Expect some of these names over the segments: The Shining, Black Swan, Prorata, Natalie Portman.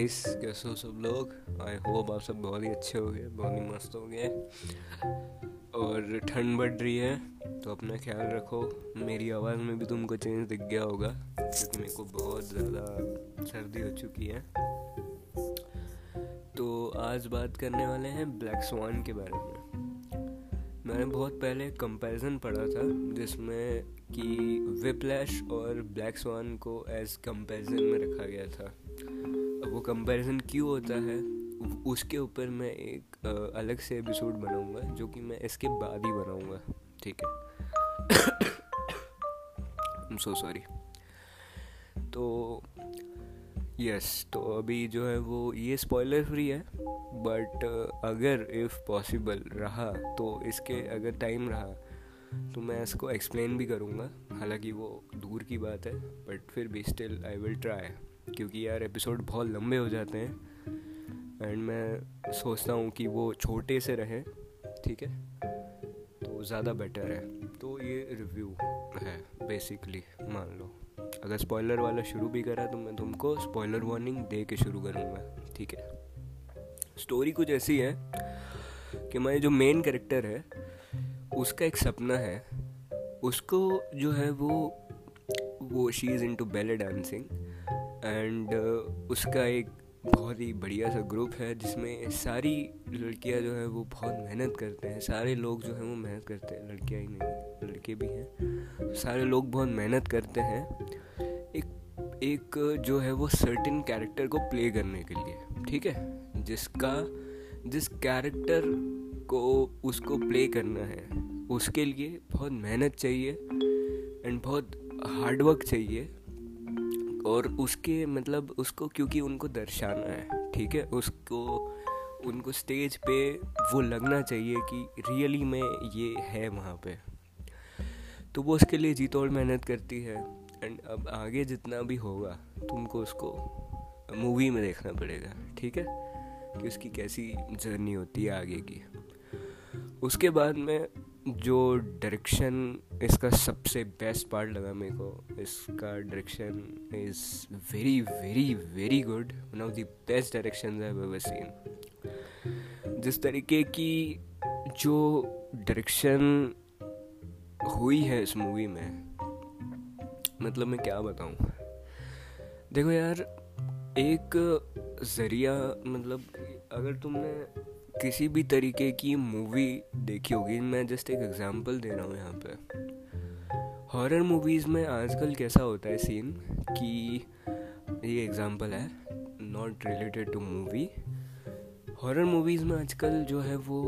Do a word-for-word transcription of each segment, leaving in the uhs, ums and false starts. Guys, कैसे हो सब लोग। आई होप आप सब बहुत ही अच्छे हो गए, बहुत ही मस्त हो गए। और ठंड बढ़ रही है तो अपना ख्याल रखो। मेरी आवाज़ में भी तुमको चेंज दिख गया होगा क्योंकि मेरे को बहुत ज़्यादा सर्दी हो चुकी है। तो आज बात करने वाले हैं ब्लैक स्वान के बारे में। मैंने बहुत पहले कंपैरिजन पढ़ा था जिसमें कि व्हिप्लैश और ब्लैक स्वान को एज कंपैरिजन में रखा गया था। अब वो कंपैरिजन क्यों होता है उसके ऊपर मैं एक अलग से एपिसोड बनाऊंगा जो कि मैं इसके बाद ही बनाऊंगा, ठीक है। I'm so sorry। तो यस, तो अभी जो है वो ये स्पॉइलर फ्री है, बट अगर इफ़ पॉसिबल रहा तो इसके अगर टाइम रहा तो मैं इसको एक्सप्लेन भी करूँगा। हालांकि वो दूर की बात है बट फिर भी स्टिल आई विल ट्राई, क्योंकि यार एपिसोड बहुत लंबे हो जाते हैं एंड मैं सोचता हूँ कि वो छोटे से रहें, ठीक है, तो ज़्यादा बेटर है। तो ये रिव्यू है बेसिकली, मान लो। अगर स्पॉइलर वाला शुरू भी करा तो मैं तुमको स्पॉइलर वार्निंग दे के शुरू करूँगा, ठीक है। स्टोरी कुछ ऐसी है कि हमारे जो मेन कैरेक्टर है उसका एक सपना है। उसको जो है वो वो she is into ballet dancing and uh, उसका एक बहुत ही बढ़िया सा ग्रुप है जिसमें सारी लड़कियां जो है वो बहुत मेहनत करते हैं। सारे लोग जो हैं वो मेहनत करते हैं, लड़कियां ही नहीं लड़के भी हैं। सारे लोग बहुत मेहनत करते हैं एक एक जो है वो सर्टेन कैरेक्टर को प्ले करने के लिए, ठीक है। जिसका जिस कैरेक्टर को उसको प्ले करना है उसके लिए बहुत मेहनत चाहिए एंड बहुत हार्डवर्क चाहिए। और उसके मतलब उसको क्योंकि उनको दर्शाना है, ठीक है, उसको उनको स्टेज पे वो लगना चाहिए कि रियली में ये है वहाँ पे। तो वो उसके लिए जी तोड़ मेहनत करती है एंड अब आगे जितना भी होगा तुमको उसको मूवी में देखना पड़ेगा, ठीक है, कि उसकी कैसी जर्नी होती है आगे की। उसके बाद में जो डायरेक्शन, इसका सबसे बेस्ट पार्ट लगा मेरे को, इसका direction is very very very good, one of the best directions I have ever seen. जिस तरीके की जो डायरेक्शन हुई है इस मूवी में, मतलब मैं क्या बताऊँ। देखो यार, एक ज़रिया, मतलब अगर तुमने किसी भी तरीके की मूवी देखी होगी, मैं जस्ट एक एग्जांपल दे रहा हूँ यहाँ पे। हॉरर मूवीज़ में आजकल कैसा होता है सीन कि, ये एग्जांपल है not related to movie, horror movies में आजकल जो है वो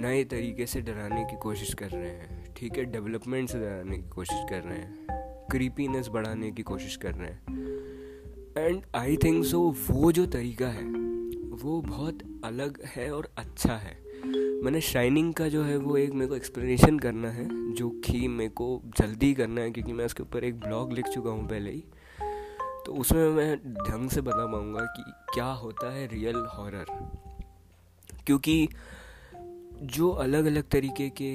नए तरीके से डराने की कोशिश कर रहे हैं, ठीक है, डेवलपमेंट से डराने की कोशिश कर रहे हैं, क्रीपीनेस बढ़ाने की कोशिश कर रहे हैं। एंड आई थिंक सो वो जो तरीका है वो बहुत अलग है और अच्छा है। मैंने शाइनिंग का जो है वो एक मेरे को एक्सप्लेनेशन करना है जो कि मेरे को जल्दी करना है क्योंकि मैं उसके ऊपर एक ब्लॉग लिख चुका हूँ पहले ही। तो उसमें मैं ढंग से बता पाऊँगा कि क्या होता है रियल हॉरर, क्योंकि जो अलग अलग तरीके के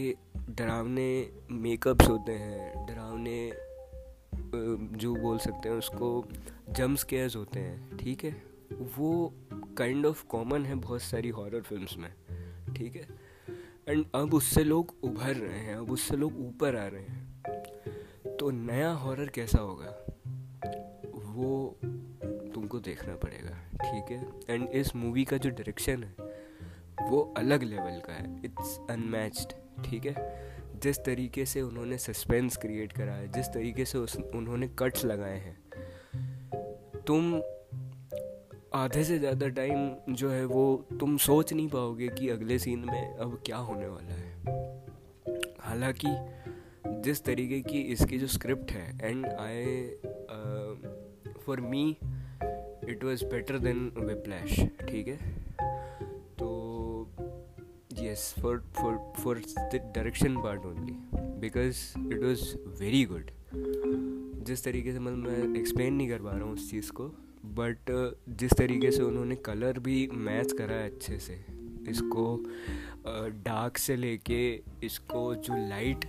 डरावने मेकअप्स होते हैं, डरावने जो बोल सकते हैं उसको जंप स्केयर्स होते हैं, ठीक है, वो काइंड ऑफ कॉमन है बहुत सारी हॉरर फिल्म्स में, ठीक है। एंड अब उससे लोग उभर रहे हैं, अब उससे लोग ऊपर आ रहे हैं। तो नया हॉरर कैसा होगा वो तुमको देखना पड़ेगा, ठीक है। एंड इस मूवी का जो डायरेक्शन है वो अलग लेवल का है, इट्स अनमैच्ड, ठीक है। जिस तरीके से उन्होंने सस्पेंस क्रिएट करा है, जिस तरीके से उस, उन्होंने कट्स लगाए हैं, तुम आधे से ज़्यादा टाइम जो है वो तुम सोच नहीं पाओगे कि अगले सीन में अब क्या होने वाला है। हालांकि जिस तरीके की इसकी जो स्क्रिप्ट है, and I for me it was better than Whiplash, ठीक है। तो yes, for for for the direction part only, because it was very good. जिस तरीके से, मतलब मैं एक्सप्लेन नहीं कर पा रहा हूँ उस चीज़ को, बट जिस तरीके से उन्होंने कलर भी मैच करा है अच्छे से, इसको डार्क से लेके इसको जो लाइट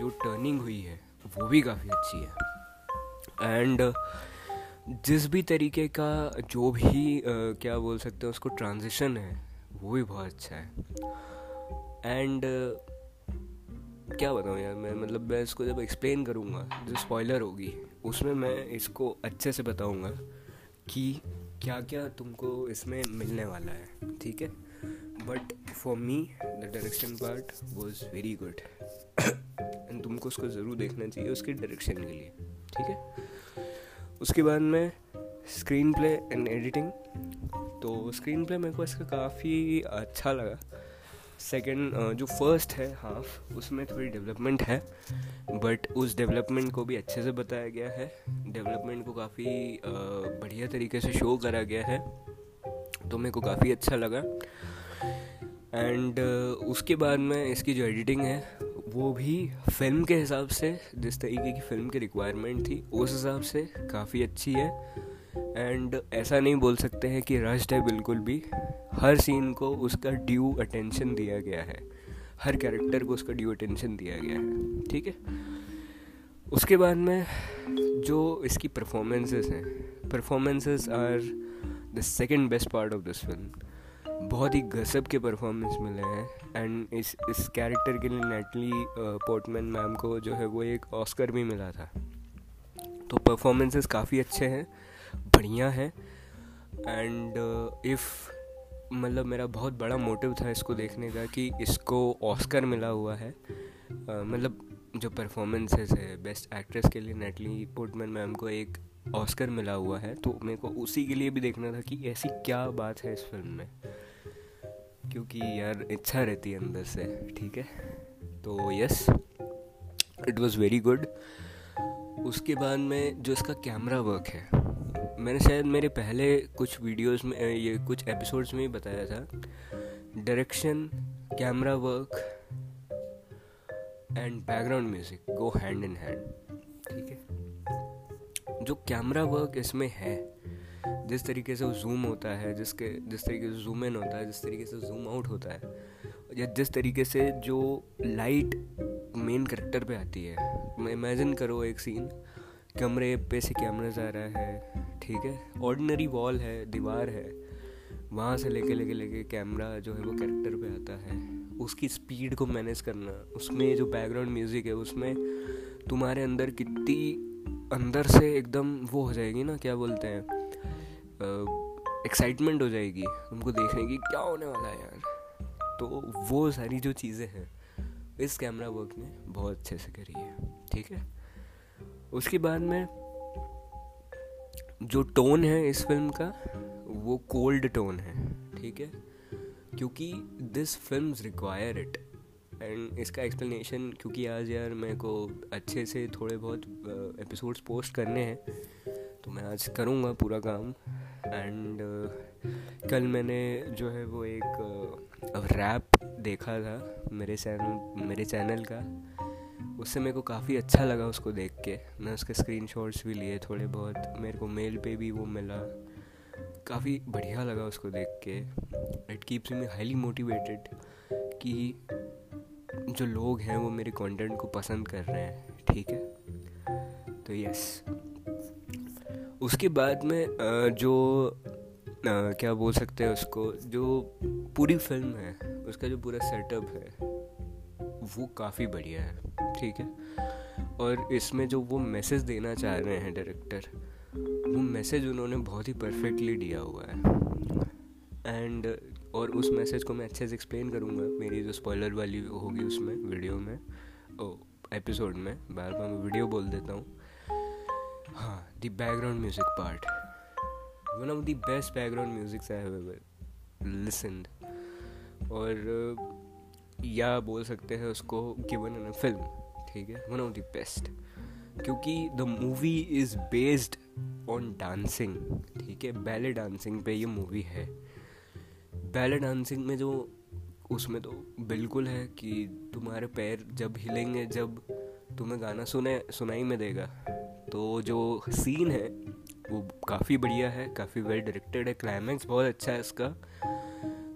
जो टर्निंग हुई है वो भी काफ़ी अच्छी है। एंड जिस भी तरीके का जो भी आ, क्या बोल सकते हो उसको ट्रांजिशन है वो भी बहुत अच्छा है। एंड क्या बताऊँ यार मैं, मतलब मैं इसको जब एक्सप्लेन करूँगा जो स्पॉइलर होगी उसमें मैं इसको अच्छे से बताऊँगा कि क्या क्या तुमको इसमें मिलने वाला है, ठीक है। But for me the direction part was very good and तुमको उसको ज़रूर देखना चाहिए उसके डायरेक्शन के लिए, ठीक है। उसके बाद में स्क्रीन प्ले एंड एडिटिंग, तो स्क्रीन प्ले मेरे को इसका काफ़ी अच्छा लगा। सेकेंड जो फर्स्ट है हाफ उसमें थोड़ी डेवलपमेंट है बट उस डेवलपमेंट को भी अच्छे से बताया गया है, डेवलपमेंट को काफ़ी बढ़िया तरीके से शो करा गया है, तो मेरे को काफ़ी अच्छा लगा। एंड उसके बाद में इसकी जो एडिटिंग है वो भी फिल्म के हिसाब से, जिस तरीके की फिल्म की रिक्वायरमेंट थी उस हिसाब से काफ़ी अच्छी है। एंड ऐसा नहीं बोल सकते हैं कि रश्ड है बिल्कुल भी, हर सीन को उसका ड्यू अटेंशन दिया गया है, हर कैरेक्टर को उसका ड्यू अटेंशन दिया गया है, ठीक है। उसके बाद में जो इसकी परफॉर्मेंसेस हैं, performances are the second best part of this film. बहुत ही गजब के परफॉर्मेंस मिले हैं एंड इस इस कैरेक्टर के लिए नैटली पोर्टमैन मैम को जो है वो एक ऑस्कर भी मिला था। तो परफॉर्मेंसेस काफ़ी अच्छे हैं, बढ़िया है। एंड इफ़ मतलब मेरा बहुत बड़ा मोटिव था इसको देखने का कि इसको ऑस्कर मिला हुआ है, uh, मतलब जो परफॉर्मेंसेस है बेस्ट एक्ट्रेस के लिए नैटली पोर्टमैन मैम को एक ऑस्कर मिला हुआ है, तो मेरे को उसी के लिए भी देखना था कि ऐसी क्या बात है इस फिल्म में, क्योंकि यार इच्छा रहती है अंदर से, ठीक है। तो yes it was very good. उसके बाद में जो इसका कैमरा वर्क है, मैंने शायद मेरे पहले कुछ वीडियोस में ये कुछ एपिसोड्स में ही बताया था, direction, camera work and background music go hand in hand, ठीक है। जो कैमरा वर्क इसमें है, जिस तरीके से वो जूम होता है, जिसके जिस तरीके से जूम इन होता है, जिस तरीके से जूम आउट होता है, या जिस तरीके से जो लाइट मेन कैरेक्टर पे आती है, इमेजिन करो एक सीन कमरे पे से कैमरा जा रहा है, ठीक है, ऑर्डिनरी वॉल है, दीवार है, वहाँ से लेके लेके लेके कैमरा जो है वो कैरेक्टर पे आता है, उसकी स्पीड को मैनेज करना, उसमें जो बैकग्राउंड म्यूज़िक है उसमें तुम्हारे अंदर कितनी अंदर से एकदम वो हो जाएगी ना, क्या बोलते हैं, एक्साइटमेंट हो जाएगी तुमको देखने की क्या होने वाला है यार। तो वो सारी जो चीज़ें हैं इस कैमरा वर्क ने बहुत अच्छे से करी है, ठीक है। उसके बाद में जो टोन है इस फिल्म का वो कोल्ड टोन है, ठीक है, क्योंकि this films require it. And इसका एक्सप्लेनेशन, क्योंकि आज यार मेरे को अच्छे से थोड़े बहुत एपिसोड्स पोस्ट करने हैं तो मैं आज करूँगा पूरा काम। एंड uh, कल मैंने जो है वो एक uh, रैप देखा था मेरे चैनल मेरे चैनल का, उससे मेरे को काफ़ी अच्छा लगा उसको देख के, मैं उसके स्क्रीनशॉट्स भी लिए थोड़े बहुत, मेरे को मेल पे भी वो मिला, काफ़ी बढ़िया लगा उसको देख के। It keeps me highly motivated कि जो लोग हैं वो मेरे कंटेंट को पसंद कर रहे हैं, ठीक है। तो यस उसके बाद में जो क्या बोल सकते हैं उसको, जो पूरी फिल्म है उसका जो पूरा सेटअप है वो काफ़ी बढ़िया है, ठीक है। और इसमें जो वो मैसेज देना चाह रहे हैं डायरेक्टर, वो मैसेज उन्होंने बहुत ही परफेक्टली दिया हुआ है। एंड और उस मैसेज को मैं अच्छे से एक्सप्लेन करूँगा मेरी जो स्पॉइलर वाली होगी उसमें, वीडियो में, ओ एपिसोड में, बार बार मैं वीडियो बोल देता हूँ। हाँ, the background music part, one of the best background musics I have ever listened, और या बोल सकते हैं उसको गिवन इन अ फिल्म, ठीक है, वन ऑफ द बेस्ट, क्योंकि the movie is based on dancing, ठीक है, बैले डांसिंग पे ये मूवी है। बैले डांसिंग में जो उसमें तो बिल्कुल है कि तुम्हारे पैर जब हिलेंगे, जब तुम्हें गाना सुने सुनाई में देगा, तो जो सीन है वो काफ़ी बढ़िया है, काफ़ी वेल डायरेक्टेड है। क्लाइमैक्स बहुत अच्छा है इसका,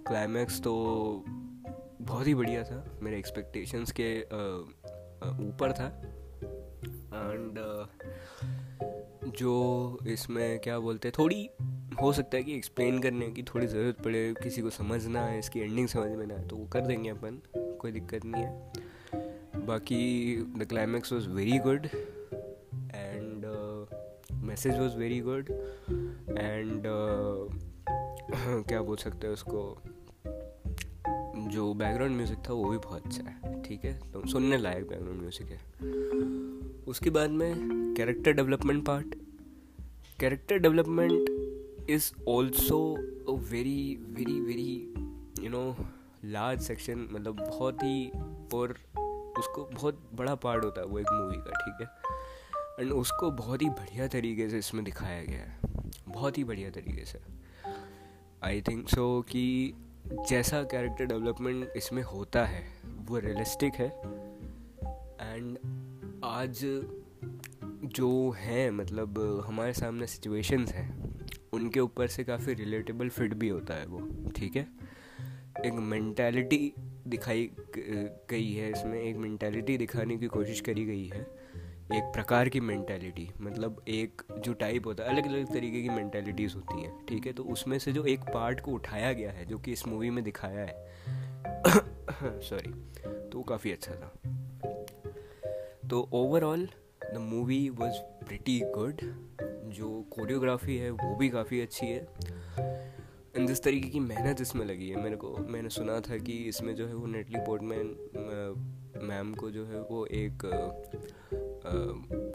क्लाइमैक्स तो बहुत ही बढ़िया था, मेरे एक्सपेक्टेशंस के ऊपर था। एंड जो इसमें क्या बोलते हैं, थोड़ी हो सकता है कि एक्सप्लेन करने की थोड़ी ज़रूरत पड़े, किसी को समझना है, इसकी एंडिंग समझ में ना है तो वो कर देंगे अपन, कोई दिक्कत नहीं है। बाकी the climax was very good and message was very good and क्या बोल सकते हैं उसको, जो बैकग्राउंड म्यूज़िक था वो भी बहुत अच्छा है, ठीक है, तो सुनने लायक बैकग्राउंड म्यूज़िक है। उसके बाद में character development part, character development is also a very very very you know large section, मतलब बहुत ही, और उसको बहुत बड़ा पार्ट होता है वो एक मूवी का, ठीक है, एंड उसको बहुत ही बढ़िया तरीके से इसमें दिखाया गया है, बहुत ही बढ़िया तरीके से। आई थिंक सो कि जैसा कैरेक्टर डेवलपमेंट इसमें होता है वो रियलिस्टिक है, एंड आज जो है मतलब हमारे सामने सिचुएशंस हैं उनके ऊपर से काफ़ी रिलेटेबल फिट भी होता है वो, ठीक है। एक मेंटालिटी दिखाई गई है इसमें, एक मेंटालिटी दिखाने की कोशिश करी गई है, एक प्रकार की मेंटालिटी, मतलब एक जो टाइप होता है, अलग अलग तरीके की मेंटालिटीज़ होती हैं, ठीक है, तो उसमें से जो एक पार्ट को उठाया गया है जो कि इस मूवी में दिखाया है सॉरी तो काफ़ी अच्छा था। तो overall the movie was pretty good, जो कोरियोग्राफी है वो भी काफ़ी अच्छी है, एंड जिस तरीके की मेहनत इसमें लगी है, मेरे को मैंने सुना था कि इसमें जो है वो नेटली पोर्टमैन मैम को जो है वो एक Uh,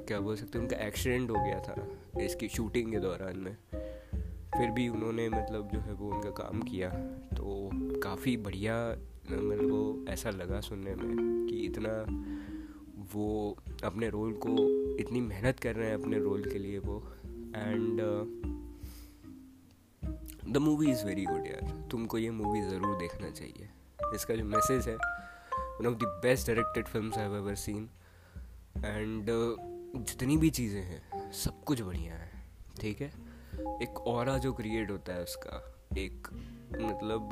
क्या बोल सकते हैं, उनका एक्सीडेंट हो गया था इसकी शूटिंग के दौरान में, फिर भी उन्होंने मतलब जो है वो उनका काम किया, तो काफ़ी बढ़िया मेरे को ऐसा लगा सुनने में कि इतना वो अपने रोल को इतनी मेहनत कर रहे हैं अपने रोल के लिए वो, and the movie is very good यार, तुमको ये मूवी ज़रूर देखना चाहिए। इसका जो मैसेज है, one of the best directed films I have ever seen, and uh, जितनी भी चीज़ें हैं सब कुछ बढ़िया है, ठीक है। एक ऑरा जो क्रिएट होता है उसका, एक मतलब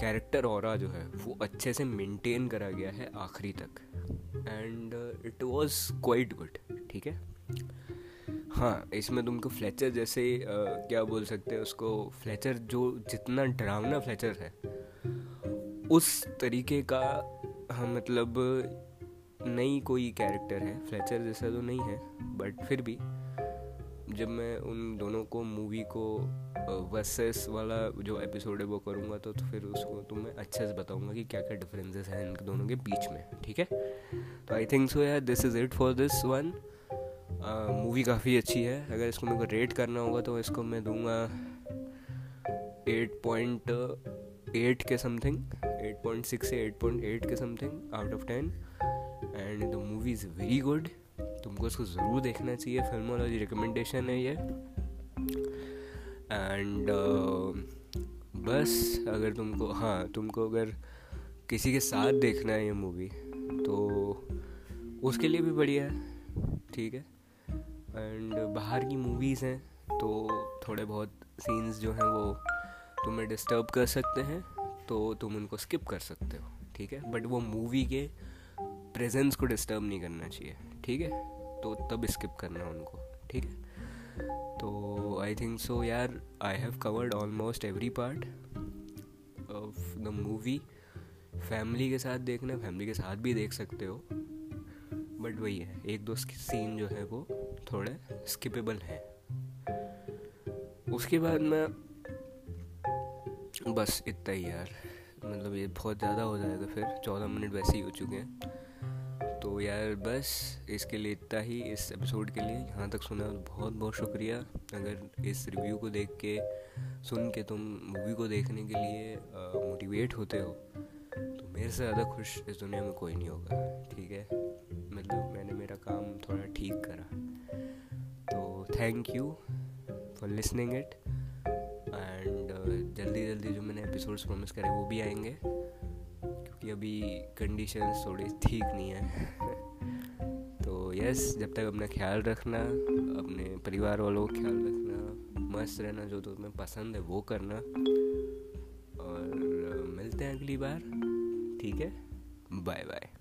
कैरेक्टर ऑरा जो है वो अच्छे से मेंटेन करा गया है आखिरी तक, and it was quite good, ठीक है। हाँ, इसमें तुमको फ्लेचर जैसे uh, क्या बोल सकते हैं उसको, फ्लेचर जो जितना डरावना फ्लेचर है उस तरीके का हाँ मतलब नई कोई कैरेक्टर है, फ्लेचर जैसा तो नहीं है, बट फिर भी जब मैं उन दोनों को मूवी को वर्सेस वाला जो एपिसोड है वो करूँगा तो, तो फिर उसको तो मैं अच्छे से बताऊँगा कि क्या क्या डिफरेंसेस हैं इन दोनों के बीच में, ठीक है। तो आई थिंक सो यार this is it for this one, movie काफ़ी अच्छी है। अगर इसको मेरे को रेट करना होगा तो इसको मैं दूँगा एट पॉइंट एट के समथिंग, एट पॉइंट सिक्स से एट पॉइंट एट के something out of ten, and the movie is very good, तुमको इसको ज़रूर देखना चाहिए, फिल्मोलॉजी रिकमेंडेशन है ये। एंड uh, बस अगर तुमको हाँ तुमको अगर किसी के साथ देखना है ये मूवी तो उसके लिए भी बढ़िया है, ठीक है। एंड बाहर की मूवीज़ हैं तो थोड़े बहुत सीन्स जो हैं वो तुम्हें डिस्टर्ब कर सकते हैं तो तुम उनको स्किप कर सकते हो, ठीक है, बट वो मूवी के प्रेजेंस को डिस्टर्ब नहीं करना चाहिए, ठीक है, तो तब स्किप करना उनको, ठीक है। तो आई थिंक सो यार I have covered almost every part of the movie. Family के साथ देखना, फैमिली के साथ भी देख सकते हो, बट वही है एक दो सीन जो है वो थोड़े स्किपेबल हैं। उसके बाद मैं बस इतना ही यार, मतलब ये बहुत ज़्यादा हो जाएगा फिर, चौदह मिनट वैसे ही हो चुके हैं, तो यार बस इसके लिए इतना ही इस एपिसोड के लिए। यहाँ तक सुना बहुत बहुत शुक्रिया। अगर इस रिव्यू को देख के सुन के तुम मूवी को देखने के लिए मोटिवेट होते हो तो मेरे से ज़्यादा खुश इस दुनिया में कोई नहीं होगा, ठीक है, मतलब मैंने मेरा काम थोड़ा ठीक करा, तो thank you for listening it. And जल्दी जल्दी जो मैंने एपिसोड्स प्रॉमिस करे वो भी आएंगे, कि अभी कंडीशंस थोड़ी ठीक नहीं है। तो यस, जब तक अपना ख्याल रखना, अपने परिवार वालों का ख्याल रखना, मस्त रहना, जो तुम्हें पसंद है वो करना, और मिलते हैं अगली बार, ठीक है, बाय बाय।